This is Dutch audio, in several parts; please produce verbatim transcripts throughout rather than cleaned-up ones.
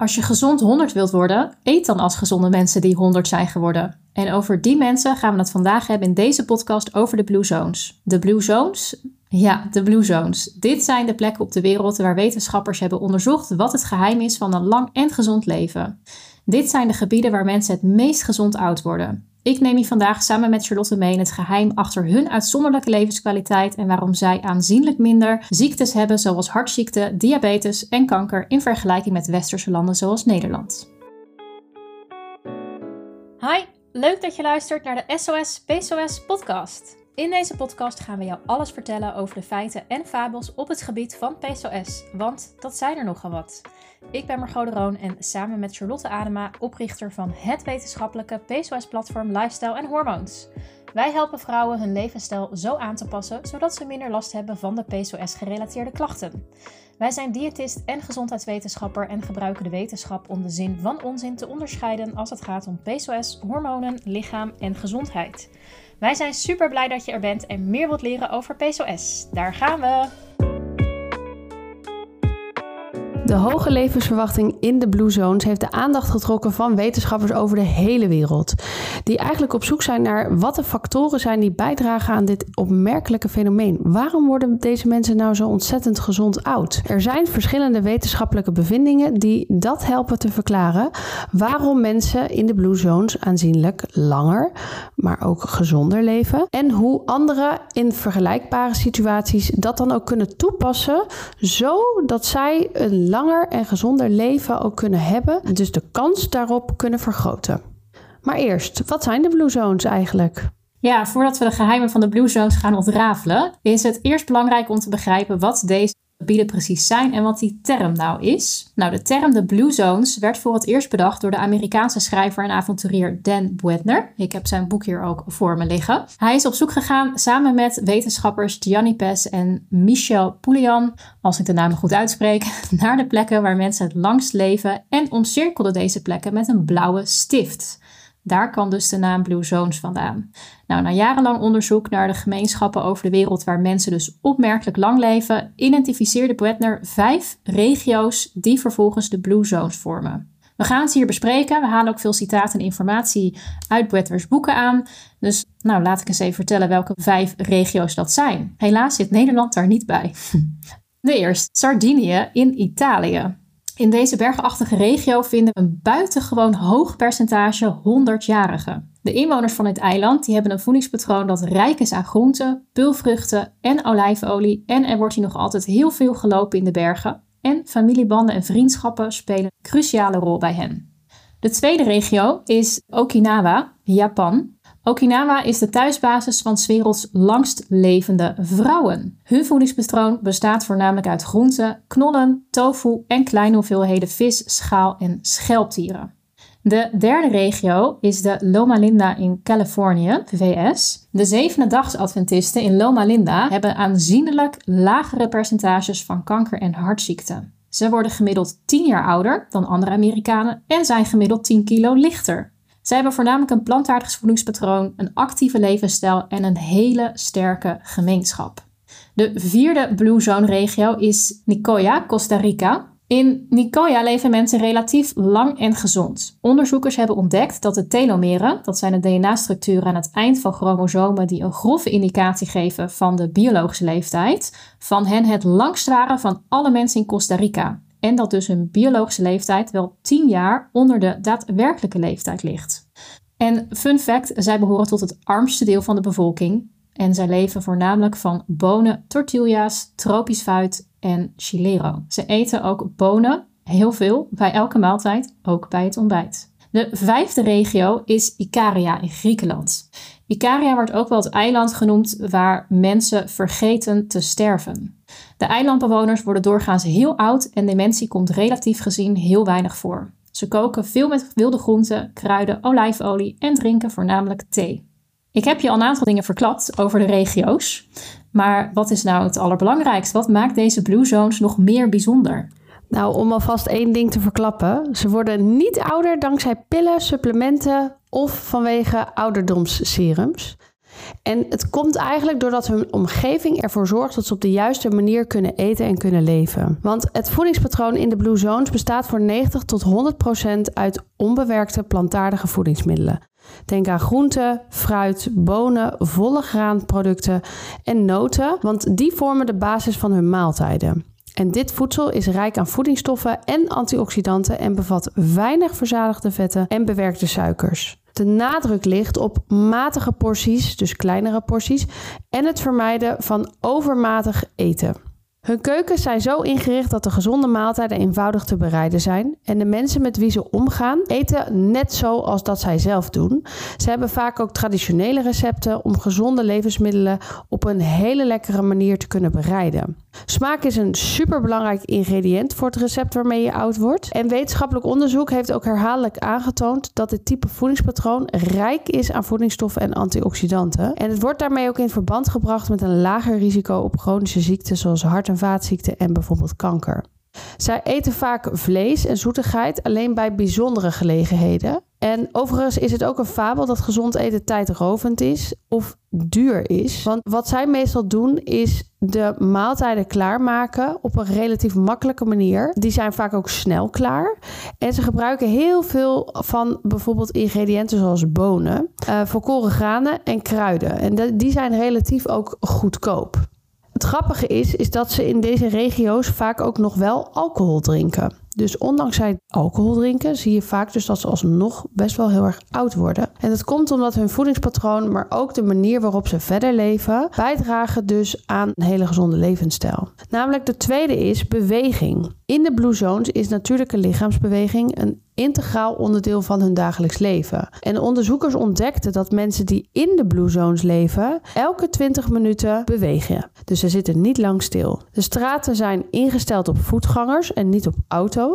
Als je gezond honderd wilt worden, eet dan als gezonde mensen die honderd zijn geworden. En over die mensen gaan we het vandaag hebben in deze podcast over de Blue Zones. De Blue Zones? Ja, de Blue Zones. Dit zijn de plekken op de wereld waar wetenschappers hebben onderzocht wat het geheim is van een lang en gezond leven. Dit zijn de gebieden waar mensen het meest gezond oud worden. Ik neem je vandaag samen met Charlotte mee in het geheim achter hun uitzonderlijke levenskwaliteit en waarom zij aanzienlijk minder ziektes hebben zoals hartziekte, diabetes en kanker in vergelijking met westerse landen zoals Nederland. Hi, leuk dat je luistert naar de S O S P C O S Podcast. In deze podcast gaan we jou alles vertellen over de feiten en fabels op het gebied van P C O S, want dat zijn er nogal wat. Ik ben Margot de Roon en samen met Charlotte Adema, oprichter van het wetenschappelijke P C O S-platform Lifestyle en Hormones. Wij helpen vrouwen hun levensstijl zo aan te passen, zodat ze minder last hebben van de P C O S-gerelateerde klachten. Wij zijn diëtist en gezondheidswetenschapper en gebruiken de wetenschap om de zin van onzin te onderscheiden als het gaat om P C O S, hormonen, lichaam en gezondheid. Wij zijn super blij dat je er bent en meer wilt leren over P C O S. Daar gaan we! De hoge levensverwachting in de Blue Zones heeft de aandacht getrokken van wetenschappers over de hele wereld. Die eigenlijk op zoek zijn naar wat de factoren zijn die bijdragen aan dit opmerkelijke fenomeen. Waarom worden deze mensen nou zo ontzettend gezond oud? Er zijn verschillende wetenschappelijke bevindingen die dat helpen te verklaren. Waarom mensen in de Blue Zones aanzienlijk langer, maar ook gezonder leven. En hoe anderen in vergelijkbare situaties dat dan ook kunnen toepassen. Zodat zij een lang langer en gezonder leven ook kunnen hebben, dus de kans daarop kunnen vergroten. Maar eerst, wat zijn de Blue Zones eigenlijk? Ja, voordat we de geheimen van de Blue Zones gaan ontrafelen, is het eerst belangrijk om te begrijpen wat deze gebieden precies zijn en wat die term nou is. Nou, de term de Blue Zones werd voor het eerst bedacht door de Amerikaanse schrijver en avonturier Dan Buettner. Ik heb zijn boek hier ook voor me liggen. Hij is op zoek gegaan samen met wetenschappers Gianni Pes en Michelle Poulian, als ik de namen goed uitspreek, naar de plekken waar mensen het langst leven en omcirkelde deze plekken met een blauwe stift. Daar kan dus de naam Blue Zones vandaan. Nou, na jarenlang onderzoek naar de gemeenschappen over de wereld waar mensen dus opmerkelijk lang leven, identificeerde Buettner vijf regio's die vervolgens de Blue Zones vormen. We gaan ze hier bespreken. We halen ook veel citaten en informatie uit Buettners boeken aan. Dus nou, laat ik eens even vertellen welke vijf regio's dat zijn. Helaas zit Nederland daar niet bij. De eerste, Sardinië in Italië. In deze bergachtige regio vinden we een buitengewoon hoog percentage honderdjarigen. De inwoners van dit eiland die hebben een voedingspatroon dat rijk is aan groenten, pulvruchten en olijfolie. En er wordt hier nog altijd heel veel gelopen in de bergen. En familiebanden en vriendschappen spelen een cruciale rol bij hen. De tweede regio is Okinawa, Japan. Okinawa is de thuisbasis van 's werelds langst levende vrouwen. Hun voedingspatroon bestaat voornamelijk uit groenten, knollen, tofu en kleine hoeveelheden vis, schaal en schelpdieren. De derde regio is de Loma Linda in Californië, V S. De Zevendedagsadventisten in Loma Linda hebben aanzienlijk lagere percentages van kanker en hartziekten. Ze worden gemiddeld tien jaar ouder dan andere Amerikanen en zijn gemiddeld tien kilo lichter. Zij hebben voornamelijk een plantaardig voedingspatroon, een actieve levensstijl en een hele sterke gemeenschap. De vierde Blue Zone regio is Nicoya, Costa Rica. In Nicoya leven mensen relatief lang en gezond. Onderzoekers hebben ontdekt dat de telomeren, dat zijn de D N A-structuren aan het eind van chromosomen die een grove indicatie geven van de biologische leeftijd, van hen het langst waren van alle mensen in Costa Rica. En dat dus hun biologische leeftijd wel tien jaar onder de daadwerkelijke leeftijd ligt. En fun fact, zij behoren tot het armste deel van de bevolking. En zij leven voornamelijk van bonen, tortilla's, tropisch fruit en chilero. Ze eten ook bonen, heel veel, bij elke maaltijd, ook bij het ontbijt. De vijfde regio is Ikaria in Griekenland. Ikaria wordt ook wel het eiland genoemd waar mensen vergeten te sterven. De eilandbewoners worden doorgaans heel oud en dementie komt relatief gezien heel weinig voor. Ze koken veel met wilde groenten, kruiden, olijfolie en drinken voornamelijk thee. Ik heb je al een aantal dingen verklapt over de regio's. Maar wat is nou het allerbelangrijkste? Wat maakt deze Blue Zones nog meer bijzonder? Nou, om alvast één ding te verklappen. Ze worden niet ouder dankzij pillen, supplementen of vanwege ouderdomsserums. En het komt eigenlijk doordat hun omgeving ervoor zorgt dat ze op de juiste manier kunnen eten en kunnen leven. Want het voedingspatroon in de Blue Zones bestaat voor negentig tot honderd procent uit onbewerkte plantaardige voedingsmiddelen. Denk aan groenten, fruit, bonen, volle graanproducten en noten, want die vormen de basis van hun maaltijden. En dit voedsel is rijk aan voedingsstoffen en antioxidanten en bevat weinig verzadigde vetten en bewerkte suikers. De nadruk ligt op matige porties, dus kleinere porties, en het vermijden van overmatig eten. Hun keukens zijn zo ingericht dat de gezonde maaltijden eenvoudig te bereiden zijn en de mensen met wie ze omgaan eten net zoals dat zij zelf doen. Ze hebben vaak ook traditionele recepten om gezonde levensmiddelen op een hele lekkere manier te kunnen bereiden. Smaak is een superbelangrijk ingrediënt voor het recept waarmee je oud wordt. En wetenschappelijk onderzoek heeft ook herhaaldelijk aangetoond dat dit type voedingspatroon rijk is aan voedingsstoffen en antioxidanten. En het wordt daarmee ook in verband gebracht met een lager risico op chronische ziekten zoals hart- en vaatziekten en bijvoorbeeld kanker. Zij eten vaak vlees en zoetigheid alleen bij bijzondere gelegenheden. En overigens is het ook een fabel dat gezond eten tijdrovend is of duur is. Want wat zij meestal doen is de maaltijden klaarmaken op een relatief makkelijke manier. Die zijn vaak ook snel klaar. En ze gebruiken heel veel van bijvoorbeeld ingrediënten zoals bonen, uh, volkoren granen en kruiden. En de, die zijn relatief ook goedkoop. Het grappige is, is dat ze in deze regio's vaak ook nog wel alcohol drinken. Dus ondanks zij alcohol drinken, zie je vaak dus dat ze alsnog best wel heel erg oud worden. En dat komt omdat hun voedingspatroon, maar ook de manier waarop ze verder leven, bijdragen dus aan een hele gezonde levensstijl. Namelijk de tweede is beweging. In de Blue Zones is natuurlijke lichaamsbeweging een integraal onderdeel van hun dagelijks leven. En onderzoekers ontdekten dat mensen die in de Blue Zones leven, elke twintig minuten bewegen. Dus ze zitten niet lang stil. De straten zijn ingesteld op voetgangers en niet op auto's.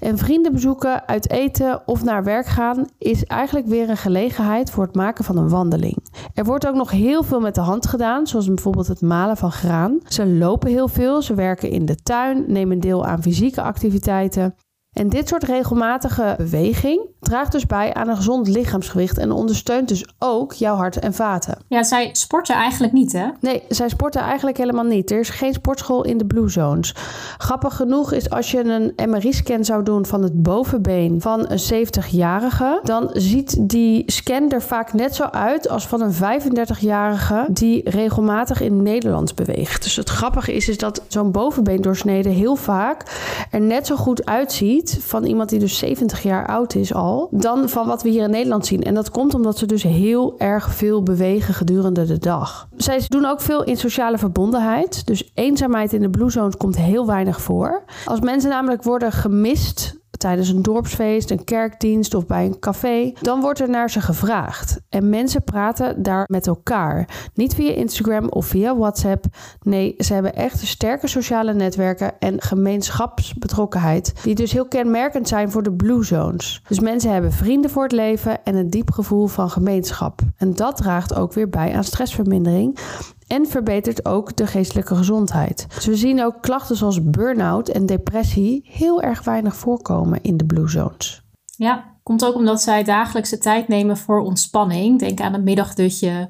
En vriendenbezoeken, uit eten of naar werk gaan is eigenlijk weer een gelegenheid voor het maken van een wandeling. Er wordt ook nog heel veel met de hand gedaan, zoals bijvoorbeeld het malen van graan. Ze lopen heel veel, ze werken in de tuin, nemen deel aan fysieke activiteiten. En dit soort regelmatige beweging draagt dus bij aan een gezond lichaamsgewicht en ondersteunt dus ook jouw hart en vaten. Ja, zij sporten eigenlijk niet, hè? Nee, zij sporten eigenlijk helemaal niet. Er is geen sportschool in de Blue Zones. Grappig genoeg is als je een M R I-scan zou doen van het bovenbeen van een zeventigjarige, dan ziet die scan er vaak net zo uit als van een vijfendertigjarige die regelmatig in Nederland beweegt. Dus het grappige is, is dat zo'n bovenbeendoorsnede heel vaak er net zo goed uitziet van iemand die dus zeventig jaar oud is al, dan van wat we hier in Nederland zien. En dat komt omdat ze dus heel erg veel bewegen gedurende de dag. Zij doen ook veel in sociale verbondenheid. Dus eenzaamheid in de Blue Zones komt heel weinig voor. Als mensen namelijk worden gemist tijdens een dorpsfeest, een kerkdienst of bij een café, dan wordt er naar ze gevraagd. En mensen praten daar met elkaar. Niet via Instagram of via WhatsApp. Nee, ze hebben echt sterke sociale netwerken en gemeenschapsbetrokkenheid, die dus heel kenmerkend zijn voor de Blue Zones. Dus mensen hebben vrienden voor het leven en een diep gevoel van gemeenschap. En dat draagt ook weer bij aan stressvermindering en verbetert ook de geestelijke gezondheid. Dus we zien ook klachten zoals burn-out en depressie heel erg weinig voorkomen in de Blue Zones. Ja, komt ook omdat zij dagelijkse tijd nemen voor ontspanning. Denk aan een middagdutje,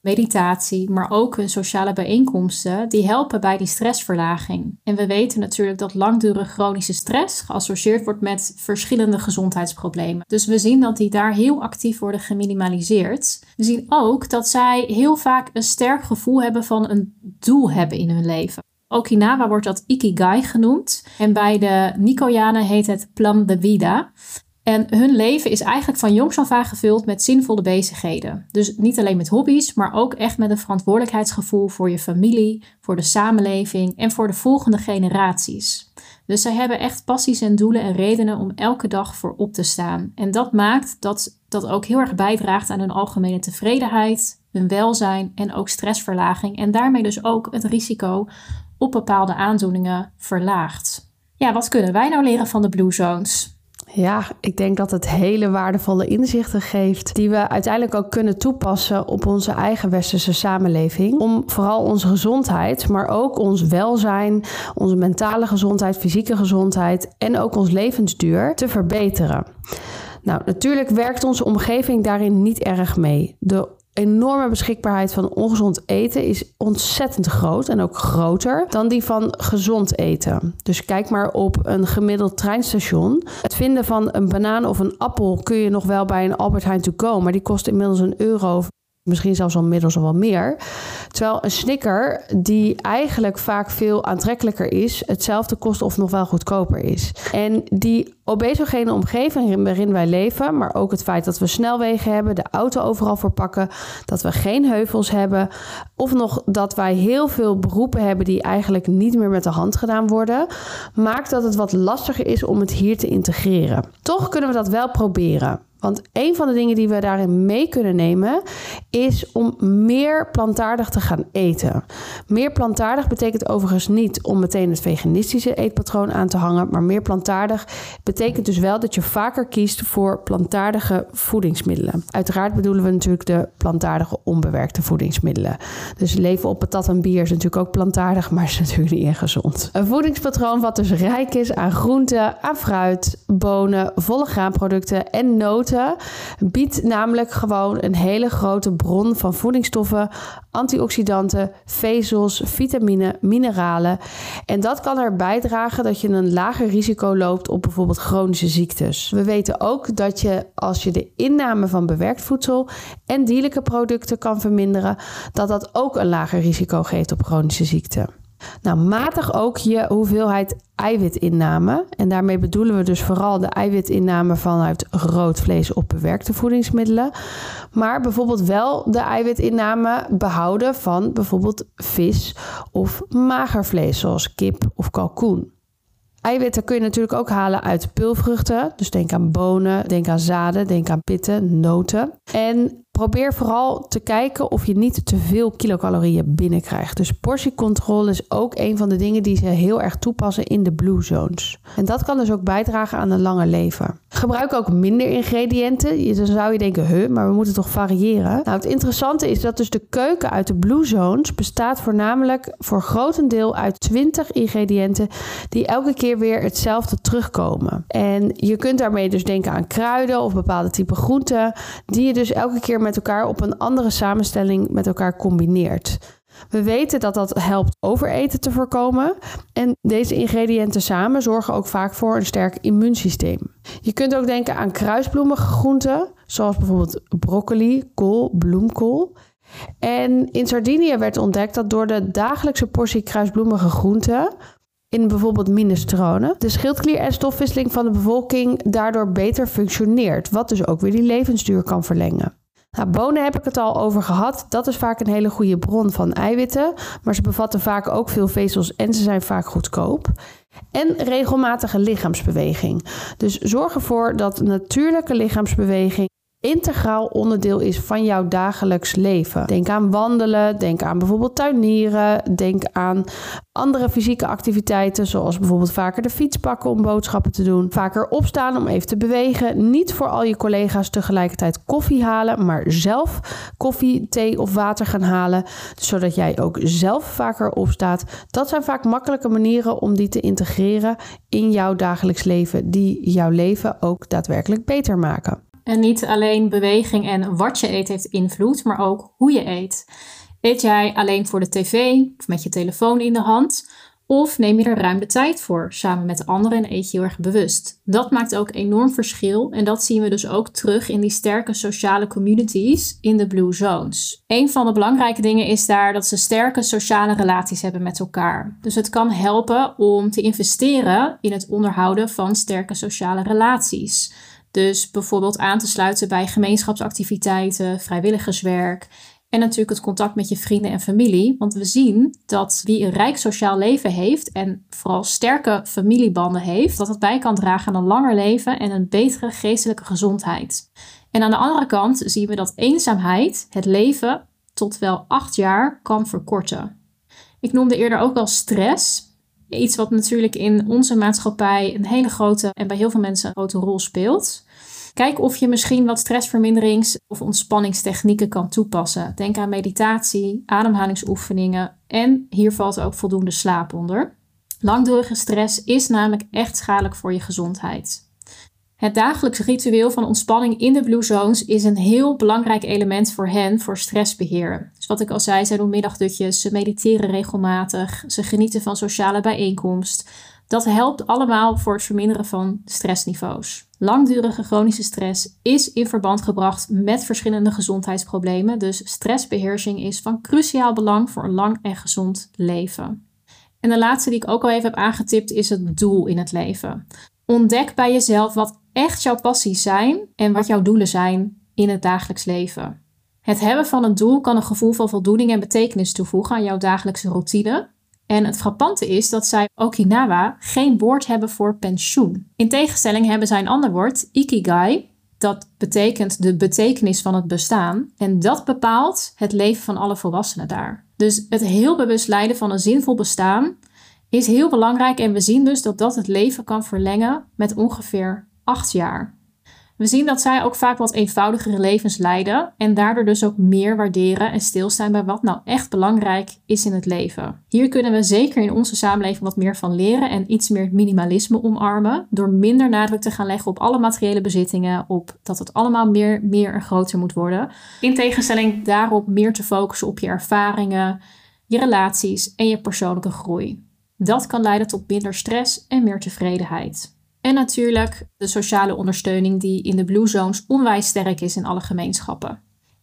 meditatie, maar ook hun sociale bijeenkomsten, die helpen bij die stressverlaging. En we weten natuurlijk dat langdurige chronische stress geassocieerd wordt met verschillende gezondheidsproblemen. Dus we zien dat die daar heel actief worden geminimaliseerd. We zien ook dat zij heel vaak een sterk gevoel hebben van een doel hebben in hun leven. Okinawa wordt dat Ikigai genoemd en bij de Nicoyanen heet het Plan de Vida. En hun leven is eigenlijk van jongs af aan gevuld met zinvolle bezigheden. Dus niet alleen met hobby's, maar ook echt met een verantwoordelijkheidsgevoel voor je familie, voor de samenleving en voor de volgende generaties. Dus zij hebben echt passies en doelen en redenen om elke dag voor op te staan. En dat maakt dat dat ook heel erg bijdraagt aan hun algemene tevredenheid, hun welzijn en ook stressverlaging. En daarmee dus ook het risico op bepaalde aandoeningen verlaagt. Ja, wat kunnen wij nou leren van de Blue Zones? Ja, ik denk dat het hele waardevolle inzichten geeft die we uiteindelijk ook kunnen toepassen op onze eigen westerse samenleving. Om vooral onze gezondheid, maar ook ons welzijn, onze mentale gezondheid, fysieke gezondheid en ook ons levensduur te verbeteren. Nou, natuurlijk werkt onze omgeving daarin niet erg mee. De enorme beschikbaarheid van ongezond eten is ontzettend groot en ook groter dan die van gezond eten. Dus kijk maar op een gemiddeld treinstation. Het vinden van een banaan of een appel kun je nog wel bij een Albert Heijn to go, maar die kost inmiddels een euro of misschien zelfs al middels al wel meer. Terwijl een Snicker, die eigenlijk vaak veel aantrekkelijker is, hetzelfde kost of nog wel goedkoper is. En die obesogene omgeving waarin wij leven, maar ook het feit dat we snelwegen hebben, de auto overal voor pakken, dat we geen heuvels hebben, of nog dat wij heel veel beroepen hebben die eigenlijk niet meer met de hand gedaan worden, maakt dat het wat lastiger is om het hier te integreren. Toch kunnen we dat wel proberen. Want een van de dingen die we daarin mee kunnen nemen is om meer plantaardig te gaan eten. Meer plantaardig betekent overigens niet om meteen het veganistische eetpatroon aan te hangen. Maar meer plantaardig betekent dus wel dat je vaker kiest voor plantaardige voedingsmiddelen. Uiteraard bedoelen we natuurlijk de plantaardige onbewerkte voedingsmiddelen. Dus leven op patat en bier is natuurlijk ook plantaardig, maar is natuurlijk niet erg gezond. Een voedingspatroon wat dus rijk is aan groenten, aan fruit, bonen, volle graanproducten en noten biedt namelijk gewoon een hele grote bron van voedingsstoffen, antioxidanten, vezels, vitamine, mineralen. En dat kan er bijdragen dat je een lager risico loopt op bijvoorbeeld chronische ziektes. We weten ook dat je als je de inname van bewerkt voedsel en dierlijke producten kan verminderen, dat dat ook een lager risico geeft op chronische ziekten. Nou, matig ook je hoeveelheid eiwitinname. En daarmee bedoelen we dus vooral de eiwitinname vanuit rood vlees op bewerkte voedingsmiddelen. Maar bijvoorbeeld wel de eiwitinname behouden van bijvoorbeeld vis of mager vlees, zoals kip of kalkoen. Eiwitten kun je natuurlijk ook halen uit peulvruchten. Dus denk aan bonen, denk aan zaden, denk aan pitten, noten. En probeer vooral te kijken of je niet te veel kilocalorieën binnenkrijgt. Dus portiecontrole is ook een van de dingen die ze heel erg toepassen in de Blue Zones. En dat kan dus ook bijdragen aan een langer leven. Gebruik ook minder ingrediënten. Dan zou je denken, huh, maar we moeten toch variëren? Nou, het interessante is dat dus de keuken uit de Blue Zones bestaat voornamelijk voor grotendeel uit twintig ingrediënten die elke keer weer hetzelfde terugkomen. En je kunt daarmee dus denken aan kruiden of bepaalde type groenten die je dus elke keer met elkaar op een andere samenstelling met elkaar combineert. We weten dat dat helpt overeten te voorkomen en deze ingrediënten samen zorgen ook vaak voor een sterk immuunsysteem. Je kunt ook denken aan kruisbloemige groenten, zoals bijvoorbeeld broccoli, kool, bloemkool. En in Sardinië werd ontdekt dat door de dagelijkse portie kruisbloemige groenten in bijvoorbeeld minestrone de schildklier en stofwisseling van de bevolking daardoor beter functioneert, wat dus ook weer die levensduur kan verlengen. Nou, bonen heb ik het al over gehad. Dat is vaak een hele goede bron van eiwitten. Maar ze bevatten vaak ook veel vezels en ze zijn vaak goedkoop. En regelmatige lichaamsbeweging. Dus zorg ervoor dat natuurlijke lichaamsbeweging integraal onderdeel is van jouw dagelijks leven. Denk aan wandelen, denk aan bijvoorbeeld tuinieren, denk aan andere fysieke activiteiten, zoals bijvoorbeeld vaker de fiets pakken om boodschappen te doen, vaker opstaan om even te bewegen, niet voor al je collega's tegelijkertijd koffie halen, maar zelf koffie, thee of water gaan halen, zodat jij ook zelf vaker opstaat. Dat zijn vaak makkelijke manieren om die te integreren in jouw dagelijks leven, die jouw leven ook daadwerkelijk beter maken. En niet alleen beweging en wat je eet heeft invloed, maar ook hoe je eet. Eet jij alleen voor de tv of met je telefoon in de hand? Of neem je er ruim de tijd voor samen met anderen en eet je heel erg bewust? Dat maakt ook enorm verschil en dat zien we dus ook terug in die sterke sociale communities in de Blue Zones. Een van de belangrijke dingen is daar dat ze sterke sociale relaties hebben met elkaar. Dus het kan helpen om te investeren in het onderhouden van sterke sociale relaties. Dus bijvoorbeeld aan te sluiten bij gemeenschapsactiviteiten, vrijwilligerswerk en natuurlijk het contact met je vrienden en familie. Want we zien dat wie een rijk sociaal leven heeft en vooral sterke familiebanden heeft, dat het bij kan dragen aan een langer leven en een betere geestelijke gezondheid. En aan de andere kant zien we dat eenzaamheid het leven tot wel acht jaar kan verkorten. Ik noemde eerder ook al stress. Iets wat natuurlijk in onze maatschappij een hele grote en bij heel veel mensen een grote rol speelt. Kijk of je misschien wat stressverminderings- of ontspanningstechnieken kan toepassen. Denk aan meditatie, ademhalingsoefeningen en hier valt ook voldoende slaap onder. Langdurige stress is namelijk echt schadelijk voor je gezondheid. Het dagelijkse ritueel van ontspanning in de Blue Zones is een heel belangrijk element voor hen voor stressbeheer. Dus wat ik al zei, zij doen middagdutjes, ze mediteren regelmatig, ze genieten van sociale bijeenkomst. Dat helpt allemaal voor het verminderen van stressniveaus. Langdurige chronische stress is in verband gebracht met verschillende gezondheidsproblemen, dus stressbeheersing is van cruciaal belang voor een lang en gezond leven. En de laatste die ik ook al even heb aangetipt is het doel in het leven. Ontdek bij jezelf wat echt jouw passies zijn en wat jouw doelen zijn in het dagelijks leven. Het hebben van een doel kan een gevoel van voldoening en betekenis toevoegen aan jouw dagelijkse routine. En het frappante is dat zij Okinawa geen woord hebben voor pensioen. In tegenstelling hebben zij een ander woord, Ikigai. Dat betekent de betekenis van het bestaan. En dat bepaalt het leven van alle volwassenen daar. Dus het heel bewust leiden van een zinvol bestaan is heel belangrijk. En we zien dus dat dat het leven kan verlengen met ongeveer acht jaar. We zien dat zij ook vaak wat eenvoudigere levens leiden en daardoor dus ook meer waarderen en stilstaan bij wat nou echt belangrijk is in het leven. Hier kunnen we zeker in onze samenleving wat meer van leren en iets meer minimalisme omarmen door minder nadruk te gaan leggen op alle materiële bezittingen, op dat het allemaal meer, meer en groter moet worden. In tegenstelling daarop meer te focussen op je ervaringen, je relaties en je persoonlijke groei. Dat kan leiden tot minder stress en meer tevredenheid. En natuurlijk de sociale ondersteuning die in de Blue Zones onwijs sterk is in alle gemeenschappen.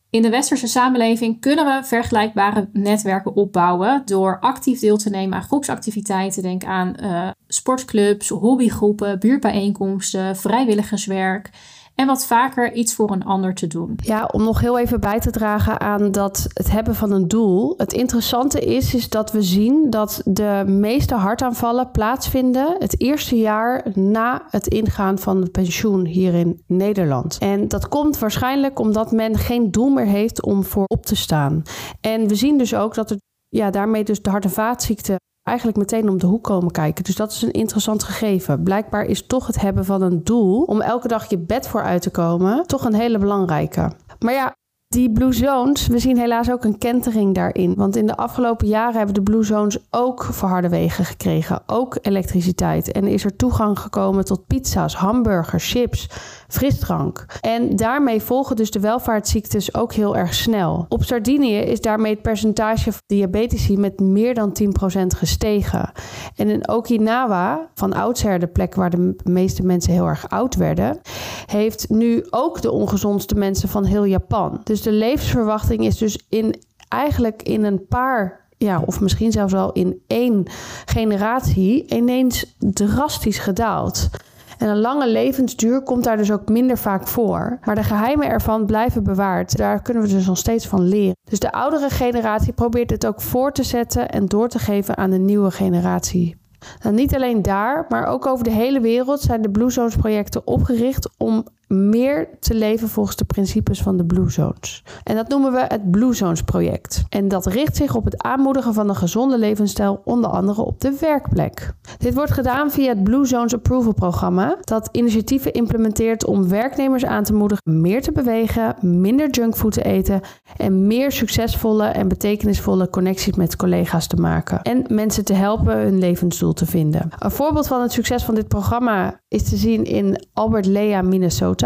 In de westerse samenleving kunnen we vergelijkbare netwerken opbouwen door actief deel te nemen aan groepsactiviteiten. Denk aan uh, sportclubs, hobbygroepen, buurtbijeenkomsten, vrijwilligerswerk en wat vaker iets voor een ander te doen. Ja, om nog heel even bij te dragen aan dat het hebben van een doel. Het interessante is, is dat we zien dat de meeste hartaanvallen plaatsvinden het eerste jaar na het ingaan van het pensioen hier in Nederland. En dat komt waarschijnlijk omdat men geen doel meer heeft om voor op te staan. En we zien dus ook dat er, ja, daarmee dus de hart- en vaatziekten eigenlijk meteen om de hoek komen kijken. Dus dat is een interessant gegeven. Blijkbaar is toch het hebben van een doel om elke dag je bed voor uit te komen toch een hele belangrijke. Maar ja, die Blue Zones, we zien helaas ook een kentering daarin. Want in de afgelopen jaren hebben de Blue Zones ook verharde wegen gekregen. Ook elektriciteit. En is er toegang gekomen tot pizza's, hamburgers, chips, frisdrank. En daarmee volgen dus de welvaartsziektes ook heel erg snel. Op Sardinië is daarmee het percentage van diabetici met meer dan tien procent gestegen. En in Okinawa, van oudsher de plek waar de meeste mensen heel erg oud werden, heeft nu ook de ongezondste mensen van heel Japan. Dus de levensverwachting is dus in, eigenlijk in een paar, ja, of misschien zelfs al in één generatie ineens drastisch gedaald. En een lange levensduur komt daar dus ook minder vaak voor. Maar de geheimen ervan blijven bewaard. Daar kunnen we dus nog steeds van leren. Dus de oudere generatie probeert het ook voor te zetten en door te geven aan de nieuwe generatie. Nou, niet alleen daar, maar ook over de hele wereld zijn de Blue Zones projecten opgericht om meer te leven volgens de principes van de Blue Zones. En dat noemen we het Blue Zones Project. En dat richt zich op het aanmoedigen van een gezonde levensstijl, onder andere op de werkplek. Dit wordt gedaan via het Blue Zones Approval programma, dat initiatieven implementeert om werknemers aan te moedigen meer te bewegen, minder junkfood te eten en meer succesvolle en betekenisvolle connecties met collega's te maken. En mensen te helpen hun levensdoel te vinden. Een voorbeeld van het succes van dit programma is te zien in Albert Lea, Minnesota,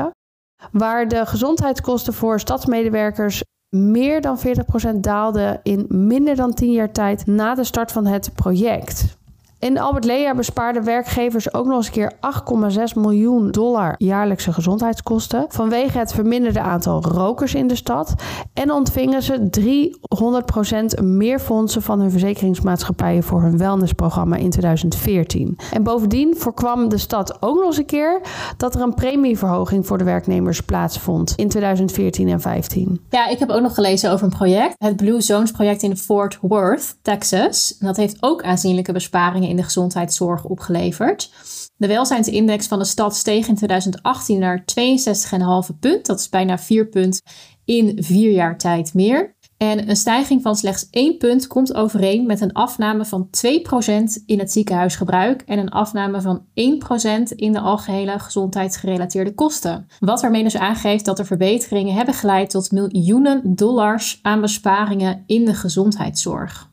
waar de gezondheidskosten voor stadsmedewerkers meer dan veertig procent daalden in minder dan tien jaar tijd na de start van het project. In Albert Lea bespaarden werkgevers ook nog eens een keer acht komma zes miljoen dollar jaarlijkse gezondheidskosten vanwege het verminderde aantal rokers in de stad en ontvingen ze driehonderd procent meer fondsen van hun verzekeringsmaatschappijen voor hun wellnessprogramma in tweeduizend veertien. En bovendien voorkwam de stad ook nog eens een keer dat er een premieverhoging voor de werknemers plaatsvond in tweeduizend veertien en vijftien. Ja, ik heb ook nog gelezen over een project, het Blue Zones project in Fort Worth, Texas. En dat heeft ook aanzienlijke besparingen in de gezondheidszorg opgeleverd. De welzijnsindex van de stad steeg in tweeduizend achttien naar tweeënzestig komma vijf punt. Dat is bijna vier punt in vier jaar tijd meer. En een stijging van slechts één punt komt overeen met een afname van twee procent in het ziekenhuisgebruik en een afname van één procent in de algehele gezondheidsgerelateerde kosten. Wat ermee dus aangeeft dat er verbeteringen hebben geleid tot miljoenen dollars aan besparingen in de gezondheidszorg.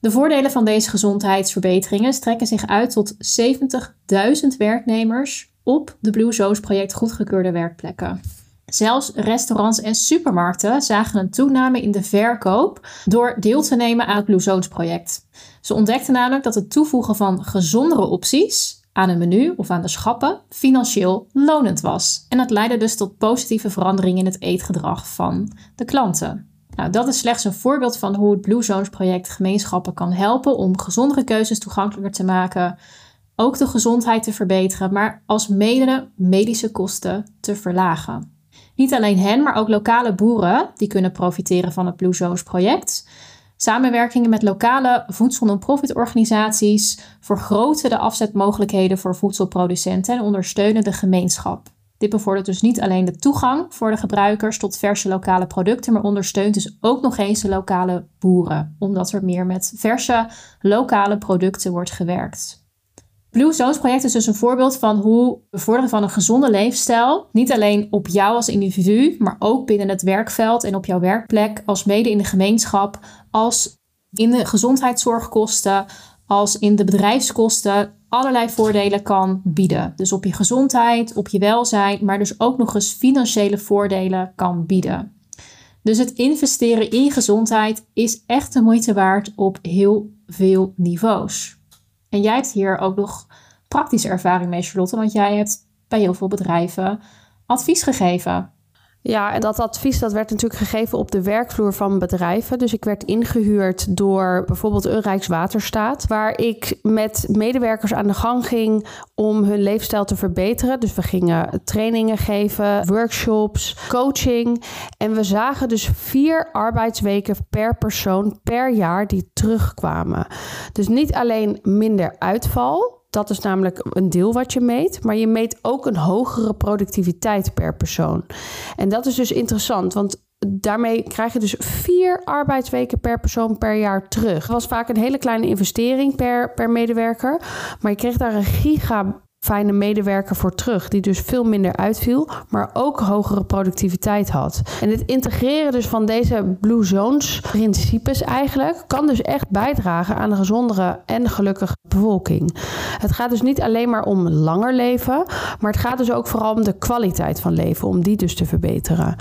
De voordelen van deze gezondheidsverbeteringen strekken zich uit tot zeventigduizend werknemers, op de Blue Zones Project goedgekeurde werkplekken. Zelfs restaurants en supermarkten zagen een toename in de verkoop door deel te nemen aan het Blue Zones Project. Ze ontdekten namelijk dat het toevoegen van gezondere opties aan een menu of aan de schappen financieel lonend was. En dat leidde dus tot positieve veranderingen in het eetgedrag van de klanten. Nou, dat is slechts een voorbeeld van hoe het Blue Zones Project gemeenschappen kan helpen om gezondere keuzes toegankelijker te maken, ook de gezondheid te verbeteren, maar als mede medische kosten te verlagen. Niet alleen hen, maar ook lokale boeren die kunnen profiteren van het Blue Zones Project. Samenwerkingen met lokale voedsel- en profitorganisaties vergroten de afzetmogelijkheden voor voedselproducenten en ondersteunen de gemeenschap. Dit bevordert dus niet alleen de toegang voor de gebruikers tot verse lokale producten, maar ondersteunt dus ook nog eens de lokale boeren, omdat er meer met verse lokale producten wordt gewerkt. Blue Zones Project is dus een voorbeeld van hoe het bevorderen van een gezonde leefstijl niet alleen op jou als individu, maar ook binnen het werkveld en op jouw werkplek, als mede in de gemeenschap, als in de gezondheidszorgkosten, als in de bedrijfskosten, allerlei voordelen kan bieden. Dus op je gezondheid, op je welzijn, maar dus ook nog eens financiële voordelen kan bieden. Dus het investeren in gezondheid is echt de moeite waard op heel veel niveaus. En jij hebt hier ook nog praktische ervaring mee, Charlotte, want jij hebt bij heel veel bedrijven advies gegeven. Ja, en dat advies dat werd natuurlijk gegeven op de werkvloer van bedrijven. Dus ik werd ingehuurd door bijvoorbeeld een Rijkswaterstaat, waar ik met medewerkers aan de gang ging om hun leefstijl te verbeteren. Dus we gingen trainingen geven, workshops, coaching. En we zagen dus vier arbeidsweken per persoon per jaar die terugkwamen. Dus niet alleen minder uitval. Dat is namelijk een deel wat je meet, maar je meet ook een hogere productiviteit per persoon. En dat is dus interessant, want daarmee krijg je dus vier arbeidsweken per persoon per jaar terug. Dat was vaak een hele kleine investering per, per medewerker, maar je kreeg daar een giga fijne medewerker voor terug, die dus veel minder uitviel, maar ook hogere productiviteit had. En het integreren dus van deze Blue Zones principes eigenlijk kan dus echt bijdragen aan een gezondere en gelukkige bevolking. Het gaat dus niet alleen maar om langer leven, maar het gaat dus ook vooral om de kwaliteit van leven, om die dus te verbeteren.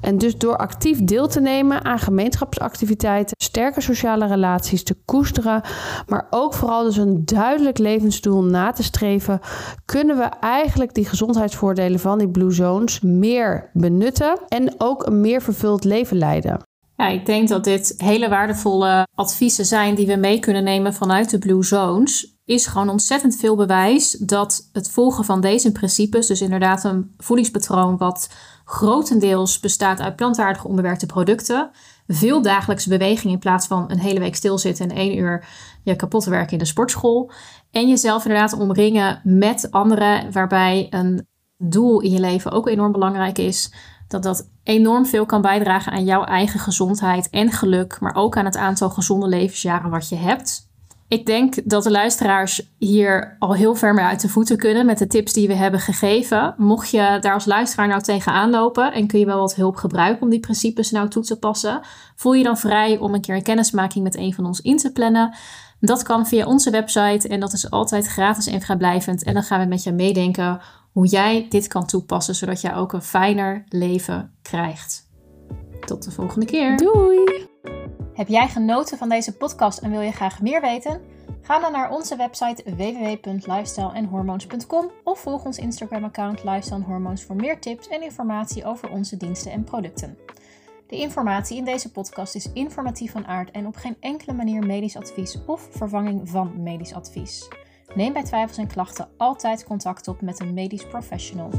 En dus door actief deel te nemen aan gemeenschapsactiviteiten, sterke sociale relaties te koesteren, maar ook vooral dus een duidelijk levensdoel na te streven, kunnen we eigenlijk die gezondheidsvoordelen van die Blue Zones meer benutten en ook een meer vervuld leven leiden. Ja, ik denk dat dit hele waardevolle adviezen zijn die we mee kunnen nemen vanuit de Blue Zones. Is gewoon ontzettend veel bewijs dat het volgen van deze principes, dus inderdaad een voedingspatroon wat grotendeels bestaat uit plantaardige onbewerkte producten, veel dagelijkse beweging in plaats van een hele week stilzitten en één uur je kapot te werken in de sportschool. En jezelf inderdaad omringen met anderen, waarbij een doel in je leven ook enorm belangrijk is. Dat dat enorm veel kan bijdragen aan jouw eigen gezondheid en geluk, maar ook aan het aantal gezonde levensjaren wat je hebt. Ik denk dat de luisteraars hier al heel ver mee uit de voeten kunnen met de tips die we hebben gegeven. Mocht je daar als luisteraar nou tegenaan lopen en kun je wel wat hulp gebruiken om die principes nou toe te passen, voel je dan vrij om een keer een kennismaking met een van ons in te plannen. Dat kan via onze website en dat is altijd gratis en vrijblijvend. En dan gaan we met je meedenken hoe jij dit kan toepassen, zodat jij ook een fijner leven krijgt. Tot de volgende keer. Doei! Heb jij genoten van deze podcast en wil je graag meer weten? Ga dan naar onze website w w w punt lifestyle en hormones punt com of volg ons Instagram-account Lifestyle en Hormones voor meer tips en informatie over onze diensten en producten. De informatie in deze podcast is informatief van aard en op geen enkele manier medisch advies of vervanging van medisch advies. Neem bij twijfels en klachten altijd contact op met een medisch professional.